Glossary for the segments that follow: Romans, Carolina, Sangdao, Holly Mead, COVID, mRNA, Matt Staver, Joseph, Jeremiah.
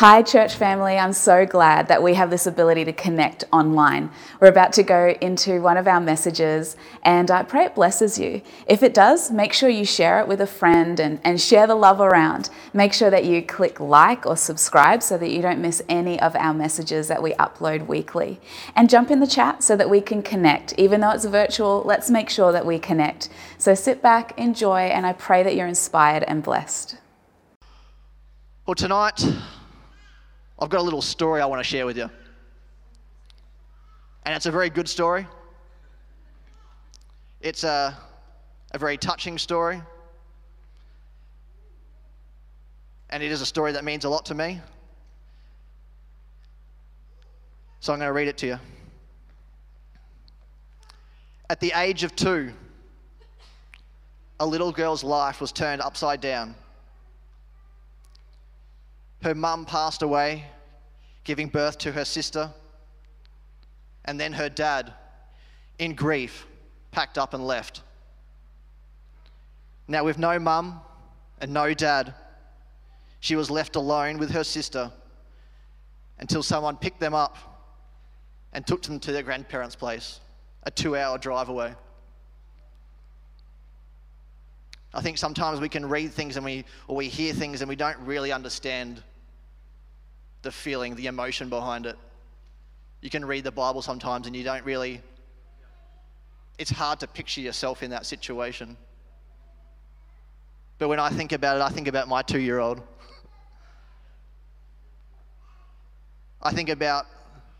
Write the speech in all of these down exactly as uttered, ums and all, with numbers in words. Hi, church family. I'm so glad that we have this ability to connect online. We're about to go into one of our messages, and I pray it blesses you. If it does, make sure you share it with a friend and, and share the love around. Make sure that you click like or subscribe so that you don't miss any of our messages that we upload weekly. And jump in the chat so that we can connect. Even though it's virtual, let's make sure that we connect. So sit back, enjoy, and I pray that you're inspired and blessed. Well, tonight, I've got a little story I want to share with you. And it's a very good story. It's a, a very touching story. And it is a story that means a lot to me. So I'm going to read it to you. At the age of two, a little girl's life was turned upside down. Her mum passed away, giving birth to her sister, and then her dad, in grief, packed up and left. Now, with no mum and no dad, she was left alone with her sister until someone picked them up and took them to their grandparents' place, a two-hour drive away. I think sometimes we can read things and we or we hear things and we don't really understand the feeling, the emotion behind it. You can read the Bible sometimes and you don't really, it's hard to picture yourself in that situation. But when I think about it, I think about my two-year-old. I think about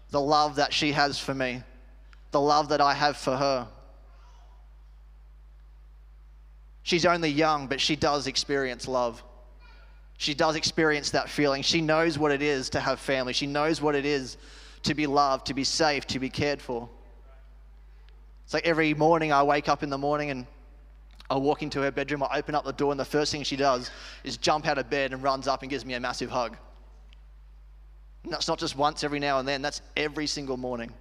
the love that she has for me, the love that I have for her. She's only young, but she does experience love. She does experience that feeling. She knows what it is to have family. She knows what it is to be loved, to be safe, to be cared for. It's like every morning I wake up in the morning and I walk into her bedroom, I open up the door, and the first thing she does is jump out of bed and runs up and gives me a massive hug. And that's not just once every now and then, that's every single morning.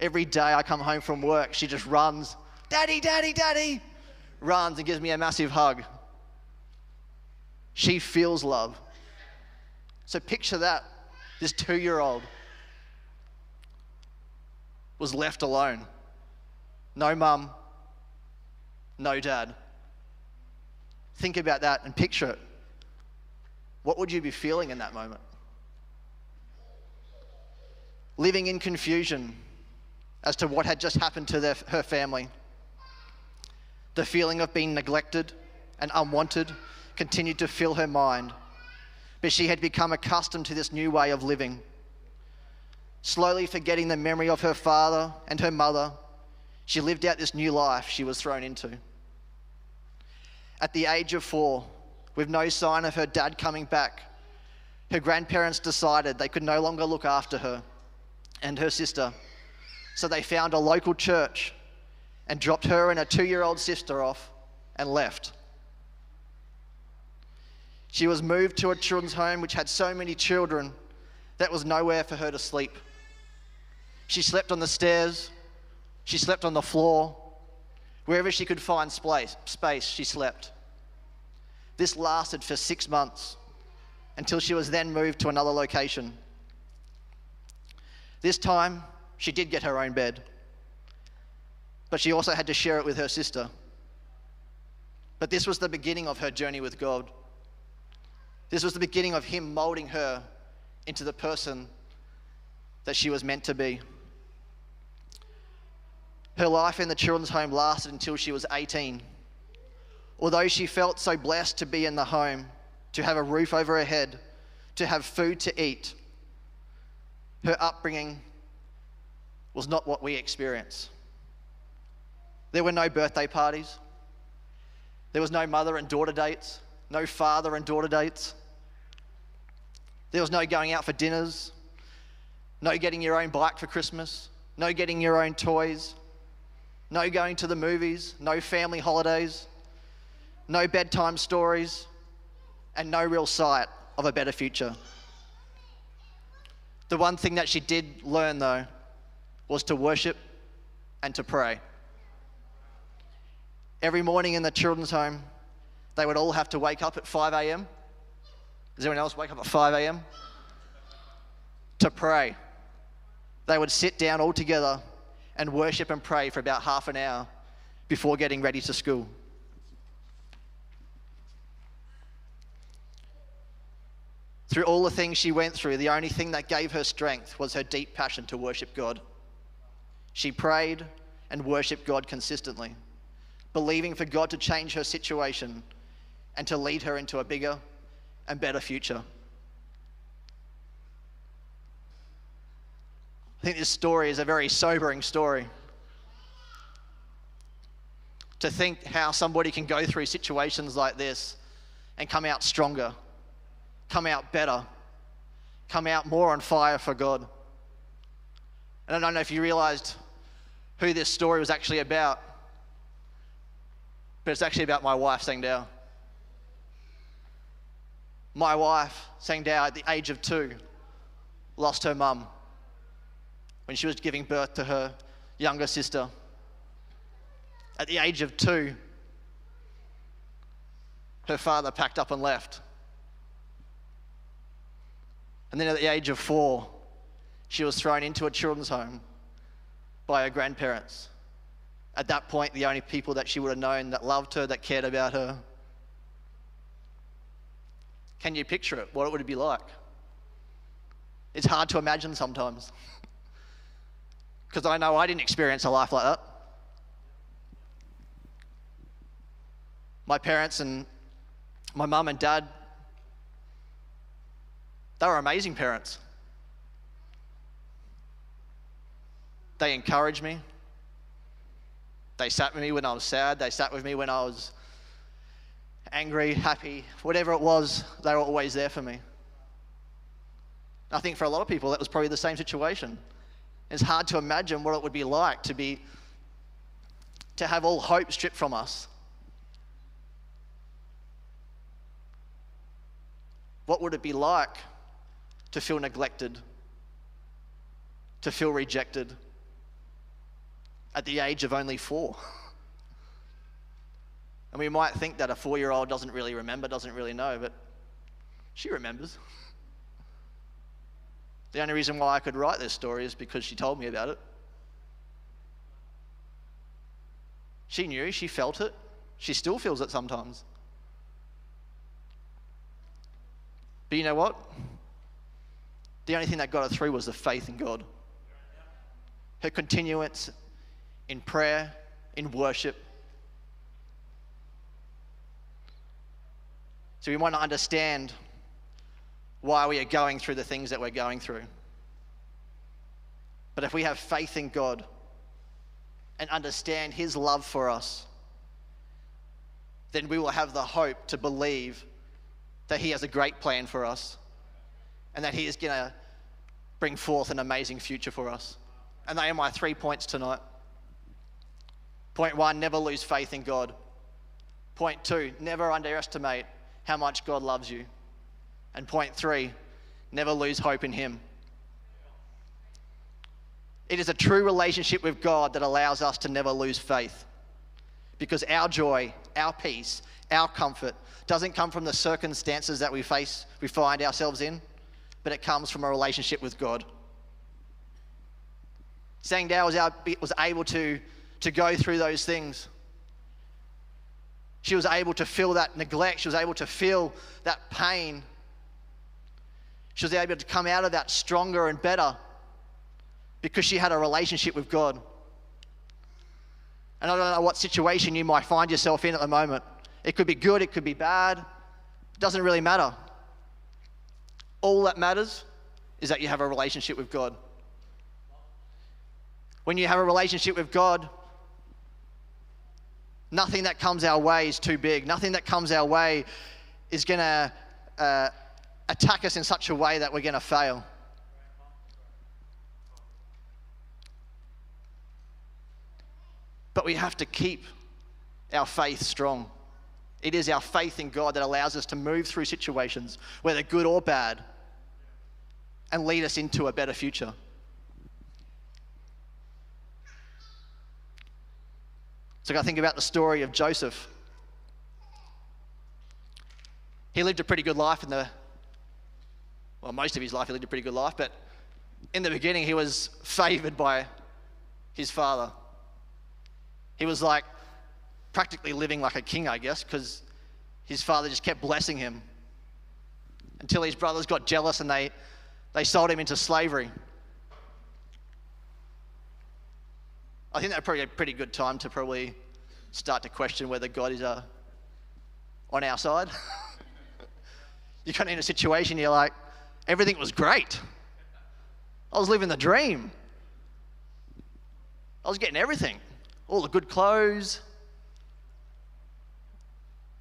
Every day I come home from work, she just runs, "Daddy, Daddy, Daddy!" runs and gives me a massive hug. She feels love. So picture that. This two-year-old was left alone. No mum, no dad. Think about that and picture it. What would you be feeling in that moment? Living in confusion as to what had just happened to their, her family. The feeling of being neglected and unwanted continued to fill her mind, but she had become accustomed to this new way of living. Slowly forgetting the memory of her father and her mother, she lived out this new life she was thrown into. At the age of four, with no sign of her dad coming back, her grandparents decided they could no longer look after her and her sister, so they found a local church and dropped her and her two-year-old sister off and left. She was moved to a children's home which had so many children that was nowhere for her to sleep. She slept on the stairs, she slept on the floor, wherever she could find space, she slept. This lasted for six months until she was then moved to another location. This time, she did get her own bed, but she also had to share it with her sister. But this was the beginning of her journey with God. This was the beginning of Him molding her into the person that she was meant to be. Her life in the children's home lasted until she was eighteen. Although she felt so blessed to be in the home, to have a roof over her head, to have food to eat, her upbringing was not what we experience. There were no birthday parties. There was no mother and daughter dates, no father and daughter dates. There was no going out for dinners, no getting your own bike for Christmas, no getting your own toys, no going to the movies, no family holidays, no bedtime stories, and no real sight of a better future. The one thing that she did learn, though, was to worship and to pray. Every morning in the children's home, they would all have to wake up at five a.m. Does anyone else wake up at five a m? To pray. They would sit down all together and worship and pray for about half an hour before getting ready to school. Through all the things she went through, the only thing that gave her strength was her deep passion to worship God. She prayed and worshiped God consistently, believing for God to change her situation and to lead her into a bigger and better future. I think this story is a very sobering story. To think how somebody can go through situations like this and come out stronger, come out better, come out more on fire for God. And I don't know if you realized who this story was actually about, but it's actually about my wife, Sangdao. My wife, Sangdao, at the age of two, lost her mum when she was giving birth to her younger sister. At the age of two, her father packed up and left. And then at the age of four, she was thrown into a children's home by her grandparents. At that point, the only people that she would have known that loved her, that cared about her. Can you picture it? What would it be like? It's hard to imagine sometimes. Because I know I didn't experience a life like that. My parents and my mum and dad, they were amazing parents. They encouraged me. They sat with me when I was sad. They sat with me when I was angry, happy, whatever it was, they were always there for me. I think for a lot of people, that was probably the same situation. It's hard to imagine what it would be like to be, to have all hope stripped from us. What would it be like to feel neglected, to feel rejected at the age of only four? And we might think that a four-year-old doesn't really remember, doesn't really know, but she remembers. The only reason why I could write this story is because she told me about it. She knew, she felt it, she still feels it sometimes. But you know what? The only thing that got her through was the faith in God. Her continuance in prayer, in worship. So we want to understand why we are going through the things that we're going through. But if we have faith in God and understand His love for us, then we will have the hope to believe that He has a great plan for us and that He is going to bring forth an amazing future for us. And they are my three points tonight. Point one, never lose faith in God. Point two, never underestimate how much God loves you. And point three, never lose hope in Him. It is a true relationship with God that allows us to never lose faith, because our joy, our peace, our comfort doesn't come from the circumstances that we face, we find ourselves in, but it comes from a relationship with God. Sangdao was, our, was able to, to go through those things. She was able to feel that neglect. She was able to feel that pain. She was able to come out of that stronger and better because she had a relationship with God. And I don't know what situation you might find yourself in at the moment. It could be good, it could be bad. It doesn't really matter. All that matters is that you have a relationship with God. When you have a relationship with God, nothing that comes our way is too big. Nothing that comes our way is going to uh, attack us in such a way that we're going to fail. But we have to keep our faith strong. It is our faith in God that allows us to move through situations, whether good or bad, and lead us into a better future. So I think about the story of Joseph. He lived a pretty good life in the well, most of his life he lived a pretty good life, but in the beginning he was favored by his father. He was like practically living like a king, I guess, because his father just kept blessing him until his brothers got jealous and they, they sold him into slavery. I think that's probably a pretty good time to probably start to question whether God is uh, on our side. You're kind of in a situation, you're like, everything was great. I was living the dream. I was getting everything, all the good clothes.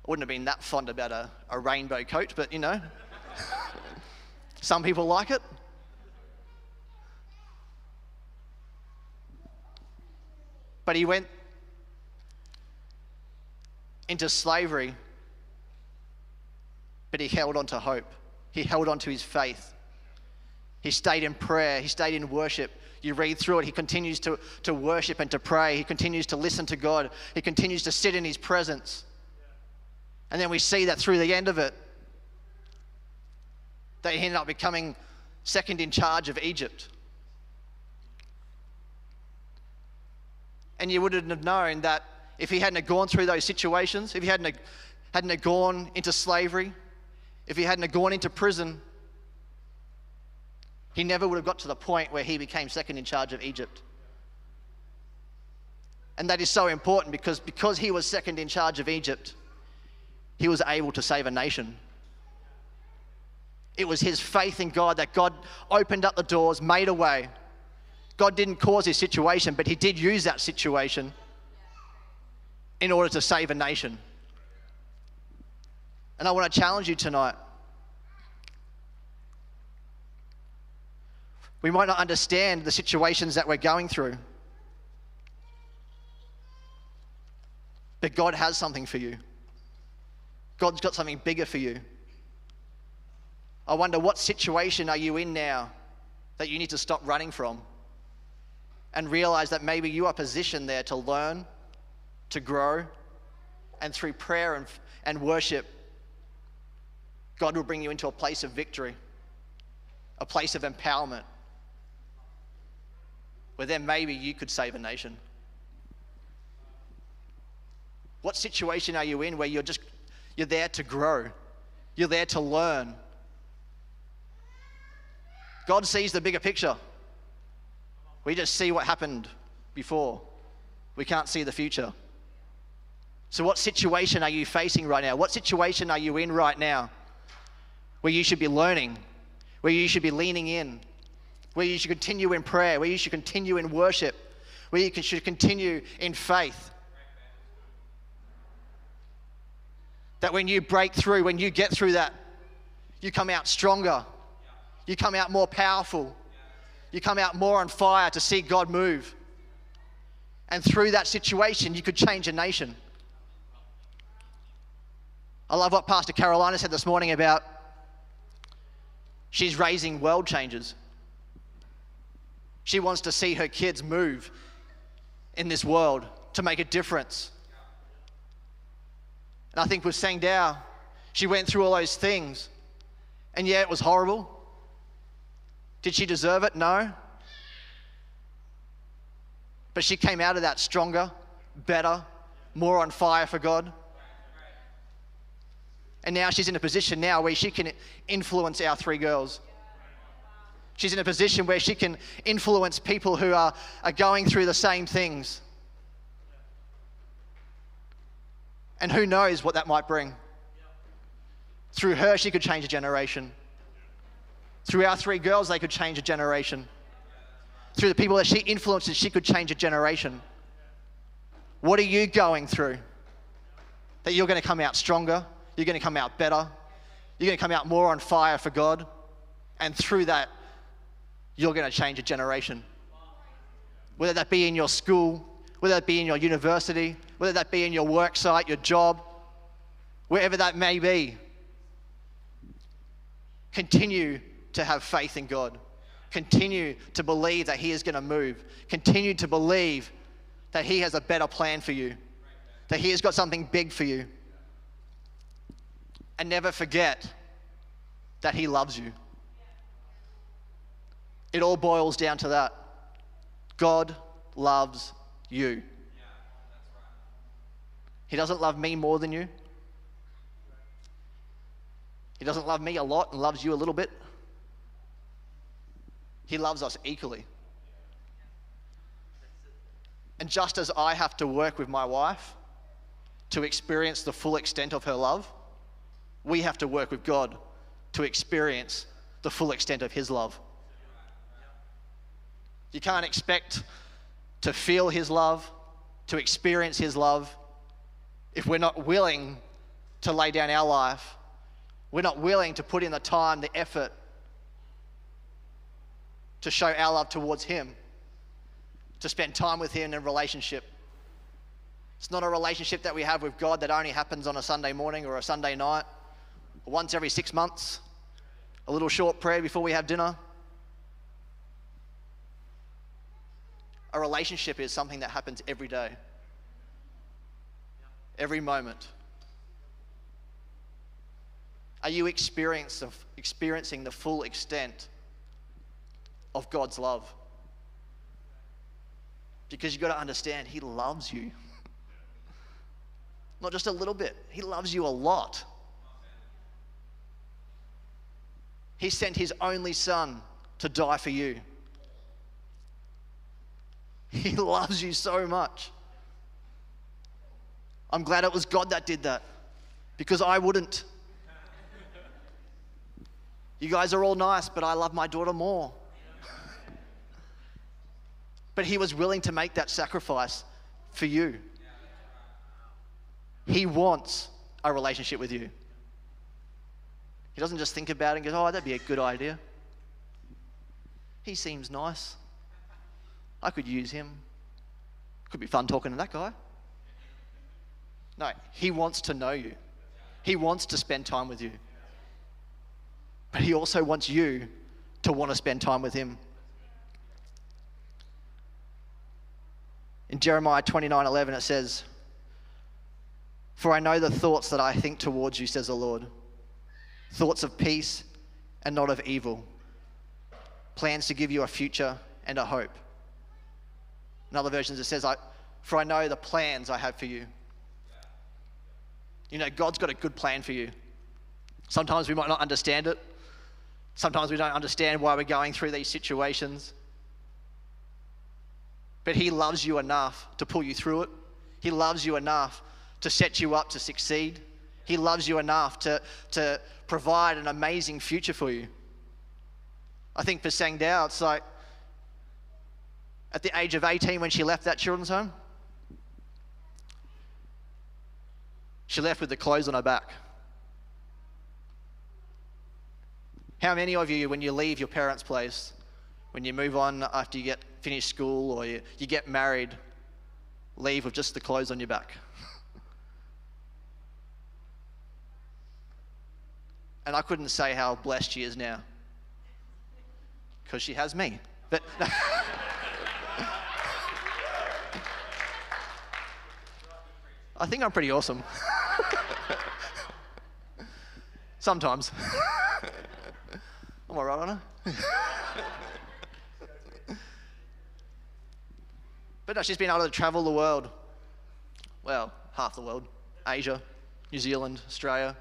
I wouldn't have been that fond about a, a rainbow coat, but you know, some people like it. But he went into slavery, but he held on to hope. He held on to his faith. He stayed in prayer. He stayed in worship. You read through it, he continues to, to worship and to pray. He continues to listen to God. He continues to sit in his presence. And then we see that through the end of it, that he ended up becoming second in charge of Egypt. And you wouldn't have known that if he hadn't have gone through those situations, if he hadn't have, hadn't have gone into slavery, if he hadn't have gone into prison, he never would have got to the point where he became second in charge of Egypt. And that is so important because, because he was second in charge of Egypt, he was able to save a nation. It was his faith in God that God opened up the doors, made a way. God didn't cause his situation, but he did use that situation in order to save a nation. And I want to challenge you tonight. We might not understand the situations that we're going through, but God has something for you. God's got something bigger for you. I wonder, what situation are you in now that you need to stop running from and realize that maybe you are positioned there to learn, to grow, and through prayer and, and worship, God will bring you into a place of victory, a place of empowerment, where then maybe you could save a nation. What situation are you in where you're just, you're there to grow, you're there to learn? God sees the bigger picture. We just see what happened before. We can't see the future. So what situation are you facing right now? What situation are you in right now where you should be learning, where you should be leaning in, where you should continue in prayer, where you should continue in worship, where you should continue in faith? That when you break through, when you get through that, you come out stronger. You come out more powerful. You come out more on fire to see God move. And through that situation, you could change a nation. I love what Pastor Carolina said this morning about she's raising world changers. She wants to see her kids move in this world to make a difference. And I think with Sangdao, she went through all those things. And yeah, it was horrible. Did she deserve it? No. But she came out of that stronger, better, more on fire for God. And now she's in a position now where she can influence our three girls. She's in a position where she can influence people who are, are going through the same things. And who knows what that might bring. Through her, she could change a generation. Through our three girls, they could change a generation. Through the people that she influences, she could change a generation. What are you going through? That you're going to come out stronger, you're going to come out better, you're going to come out more on fire for God, and through that, you're going to change a generation. Whether that be in your school, whether that be in your university, whether that be in your work site, your job, wherever that may be, continue to have faith in God. Continue to believe that he is going to move. Continue to believe that he has a better plan for you, that he has got something big for you. And never forget that he loves you. It all boils down to that. God loves you. Yeah, that's right. He doesn't love me more than you. He doesn't love me a lot and loves you a little bit. He loves us equally. And just as I have to work with my wife to experience the full extent of her love, we have to work with God to experience the full extent of his love. You can't expect to feel his love, to experience his love, if we're not willing to lay down our life. We're not willing to put in the time, the effort, to show our love towards him, to spend time with him in a relationship. It's not a relationship that we have with God that only happens on a Sunday morning or a Sunday night, or once every six months, a little short prayer before we have dinner. A relationship is something that happens every day, every moment. Are you experiencing the full extent of God's love? Because you've got to understand, he loves you. Not just a little bit. He loves you a lot. He sent his only son to die for you. He loves you so much. I'm glad it was God that did that, because I wouldn't. You guys are all nice, but I love my daughter more. But he was willing to make that sacrifice for you. He wants a relationship with you. He doesn't just think about it and goes, oh, that'd be a good idea. He seems nice. I could use him. Could be fun talking to that guy. No, he wants to know you. He wants to spend time with you. But he also wants you to want to spend time with him. In Jeremiah twenty-nine eleven, it says, "For I know the thoughts that I think towards you, says the Lord, thoughts of peace and not of evil, plans to give you a future and a hope." In other versions, it says, "For I know the plans I have for you." You know, God's got a good plan for you. Sometimes we might not understand it. Sometimes we don't understand why we're going through these situations. But he loves you enough to pull you through it. He loves you enough to set you up to succeed. He loves you enough to, to provide an amazing future for you. I think for Sangdao, it's like, at the age of eighteen, when she left that children's home, she left with the clothes on her back. How many of you, when you leave your parents' place, when you move on after you get finished school or you, you get married, leave with just the clothes on your back? And I couldn't say how blessed she is now, because she has me. But... I think I'm pretty awesome. Sometimes. I'm all right, aren't I? But no, she's been able to travel the world. Well, half the world. Asia, New Zealand, Australia.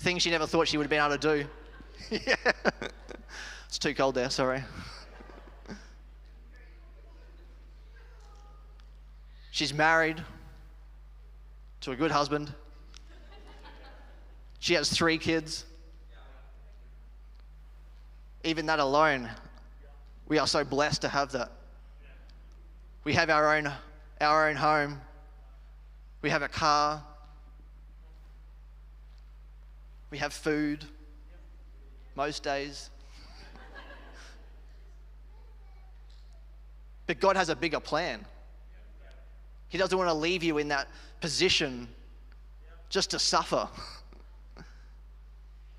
Things she never thought she would have been able to do. Yeah. It's too cold there, sorry. She's married to a good husband. She has three kids. Even that alone, we are so blessed to have that. We have our own, our own home. We have a car. We have food most days. But God has a bigger plan. He doesn't want to leave you in that position just to suffer.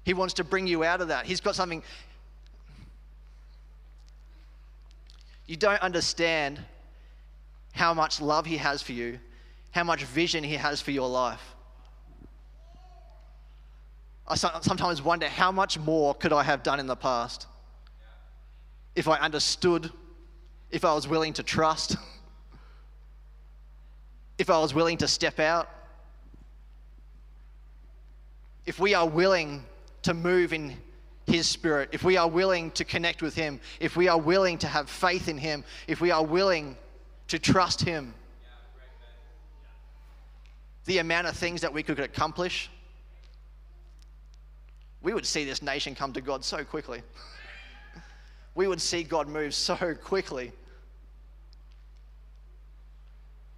He wants to bring you out of that. He's got something. You don't understand how much love he has for you, how much vision he has for your life. I sometimes wonder, how much more could I have done in the past? if I understood, if I was willing to trust, if I was willing to step out, if we are willing to move in His Spirit, if we are willing to connect with Him, if we are willing to have faith in Him, if we are willing to trust Him, the amount of things that we could accomplish, we would see this nation come to God so quickly. We would see God move so quickly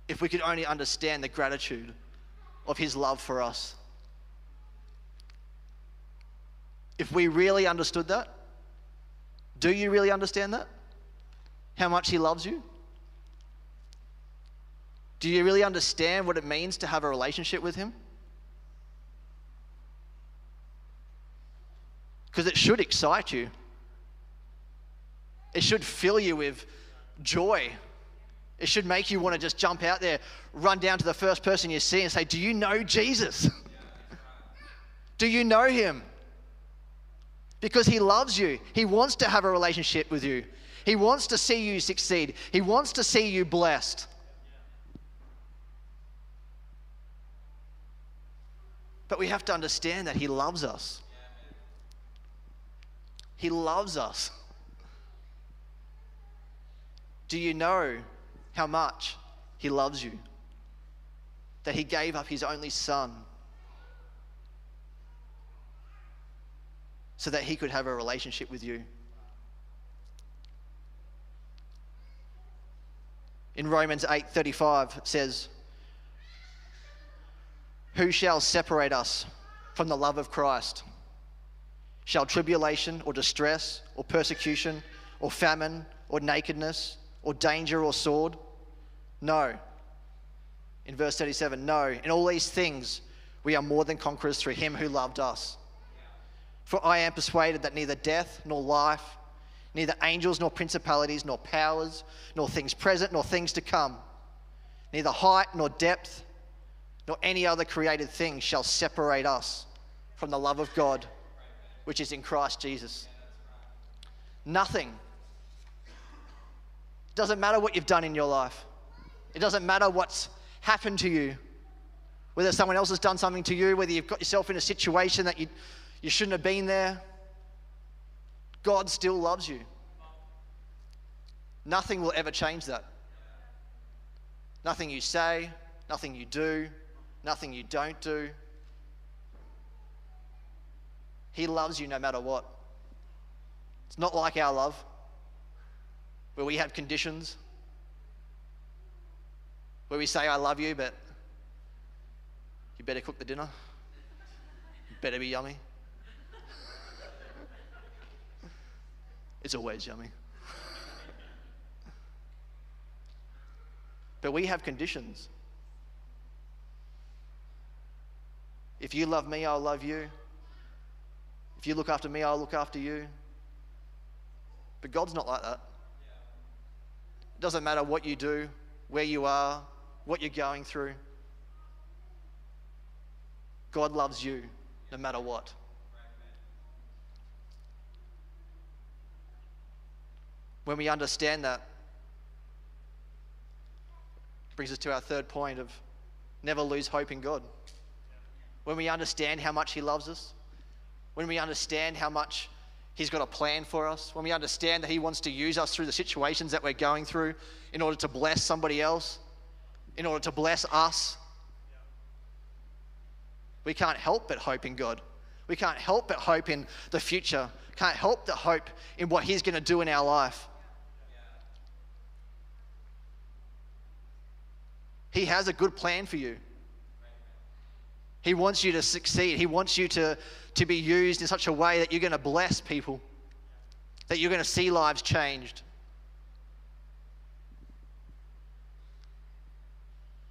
if we could only understand the gratitude of His love for us. If we really understood that, do you really understand that? How much He loves you? Do you really understand what it means to have a relationship with Him? Because it should excite you. It should fill you with joy. It should make you want to just jump out there, run down to the first person you see and say, do you know Jesus? Do you know Him? Because He loves you. He wants to have a relationship with you. He wants to see you succeed. He wants to see you blessed. But we have to understand that He loves us. He loves us. Do you know how much He loves you? That He gave up His only Son so that He could have a relationship with you. In Romans eight thirty-five it says, who shall separate us from the love of Christ? Shall tribulation or distress or persecution or famine or nakedness or danger or sword? No. In verse thirty-seven, no. In all these things we are more than conquerors through Him who loved us. For I am persuaded that neither death nor life, neither angels nor principalities nor powers, nor things present nor things to come, neither height nor depth nor any other created thing shall separate us from the love of God, which is in Christ Jesus. Nothing. It doesn't matter what you've done in your life. It doesn't matter what's happened to you, whether someone else has done something to you, whether you've got yourself in a situation that you, you shouldn't have been there. God still loves you. Nothing will ever change that. Nothing you say, nothing you do, nothing you don't do. He loves you no matter what. It's not like our love, where we have conditions, where we say, I love you, but you better cook the dinner. You better be yummy. It's always yummy. But we have conditions. If you love me, I'll love you. If you look after me, I'll look after you. But God's not like that. It doesn't matter what you do, where you are, what you're going through. God loves you no matter what. When we understand that, it brings us to our third point of never lose hope in God. When we understand how much He loves us, when we understand how much He's got a plan for us, when we understand that He wants to use us through the situations that we're going through in order to bless somebody else, in order to bless us, we can't help but hope in God. We can't help but hope in the future. Can't help but hope in what He's going to do in our life. He has a good plan for you. He wants you to succeed. He wants you to, to be used in such a way that you're going to bless people, that you're going to see lives changed.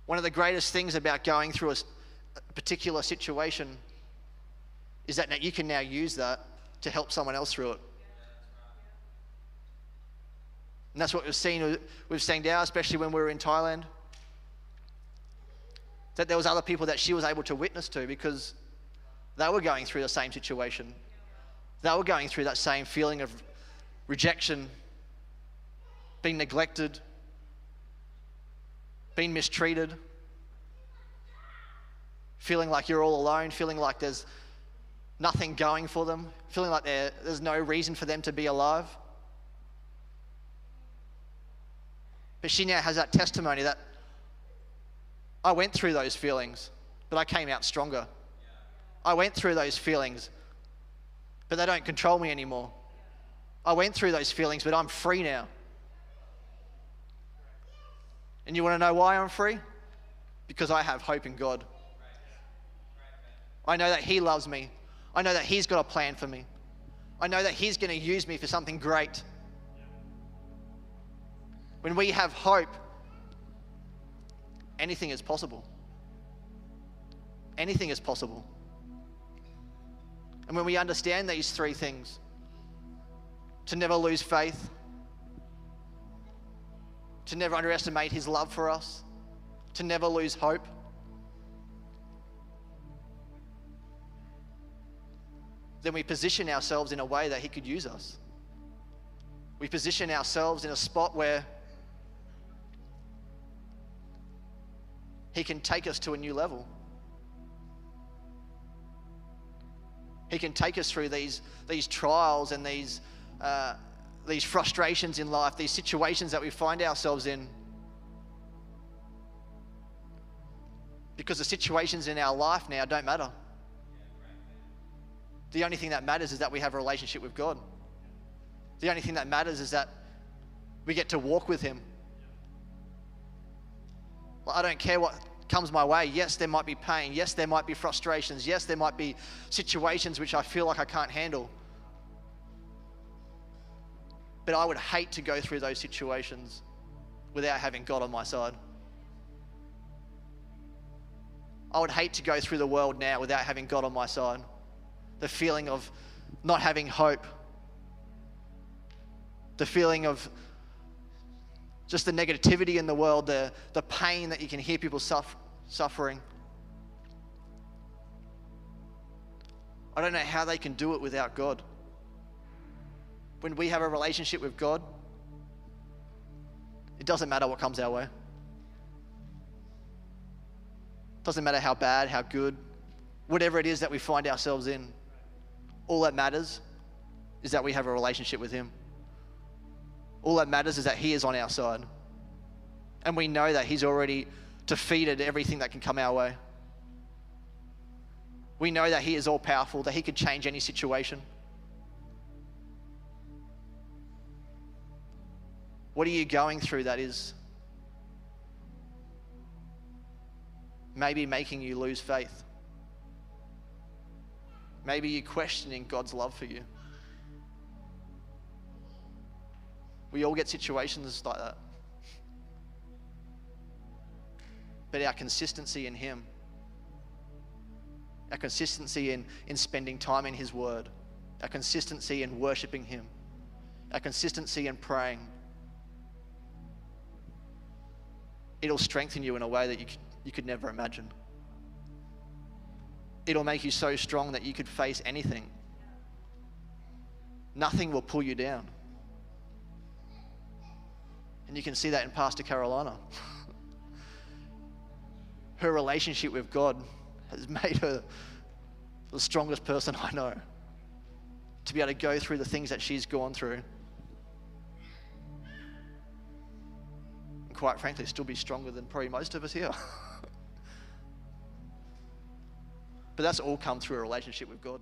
One of the greatest things about going through a particular situation is that you can now use that to help someone else through it. And that's what we've seen with Sangdao, especially when we were in Thailand. That there was other people that she was able to witness to because they were going through the same situation. They were going through that same feeling of rejection, been neglected, been mistreated, feeling like you're all alone, feeling like there's nothing going for them, feeling like there, there's no reason for them to be alive. But she now has that testimony that I went through those feelings, but I came out stronger. I went through those feelings, but they don't control me anymore. I went through those feelings, but I'm free now. And you want to know why I'm free? Because I have hope in God. I know that He loves me. I know that He's got a plan for me. I know that He's going to use me for something great. When we have hope, anything is possible. Anything is possible. And when we understand these three things, to never lose faith, to never underestimate His love for us, to never lose hope, then we position ourselves in a way that He could use us. We position ourselves in a spot where He can take us to a new level. He can take us through these, these trials and these, uh, these frustrations in life, these situations that we find ourselves in. Because the situations in our life now don't matter. The only thing that matters is that we have a relationship with God. The only thing that matters is that we get to walk with Him. Well, I don't care what comes my way. Yes, there might be pain. Yes, there might be frustrations. Yes, there might be situations which I feel like I can't handle. But I would hate to go through those situations without having God on my side. I would hate to go through the world now without having God on my side. The feeling of not having hope, the feeling of just the negativity in the world, the, the pain that you can hear people suffer, suffering. I don't know how they can do it without God. When we have a relationship with God, it doesn't matter what comes our way. It doesn't matter how bad, how good, whatever it is that we find ourselves in. All that matters is that we have a relationship with Him. All that matters is that He is on our side. And we know that He's already defeated everything that can come our way. We know that He is all-powerful, that He could change any situation. What are you going through that is maybe making you lose faith? Maybe you're questioning God's love for you. We all get situations like that. But our consistency in Him, our consistency in, in spending time in His Word, our consistency in worshiping Him, our consistency in praying, it'll strengthen you in a way that you could, you could never imagine. It'll make you so strong that you could face anything. Nothing will pull you down. And you can see that in Pastor Carolina. Her relationship with God has made her the strongest person I know, to be able to go through the things that she's gone through. And quite frankly, still be stronger than probably most of us here. But that's all come through a relationship with God.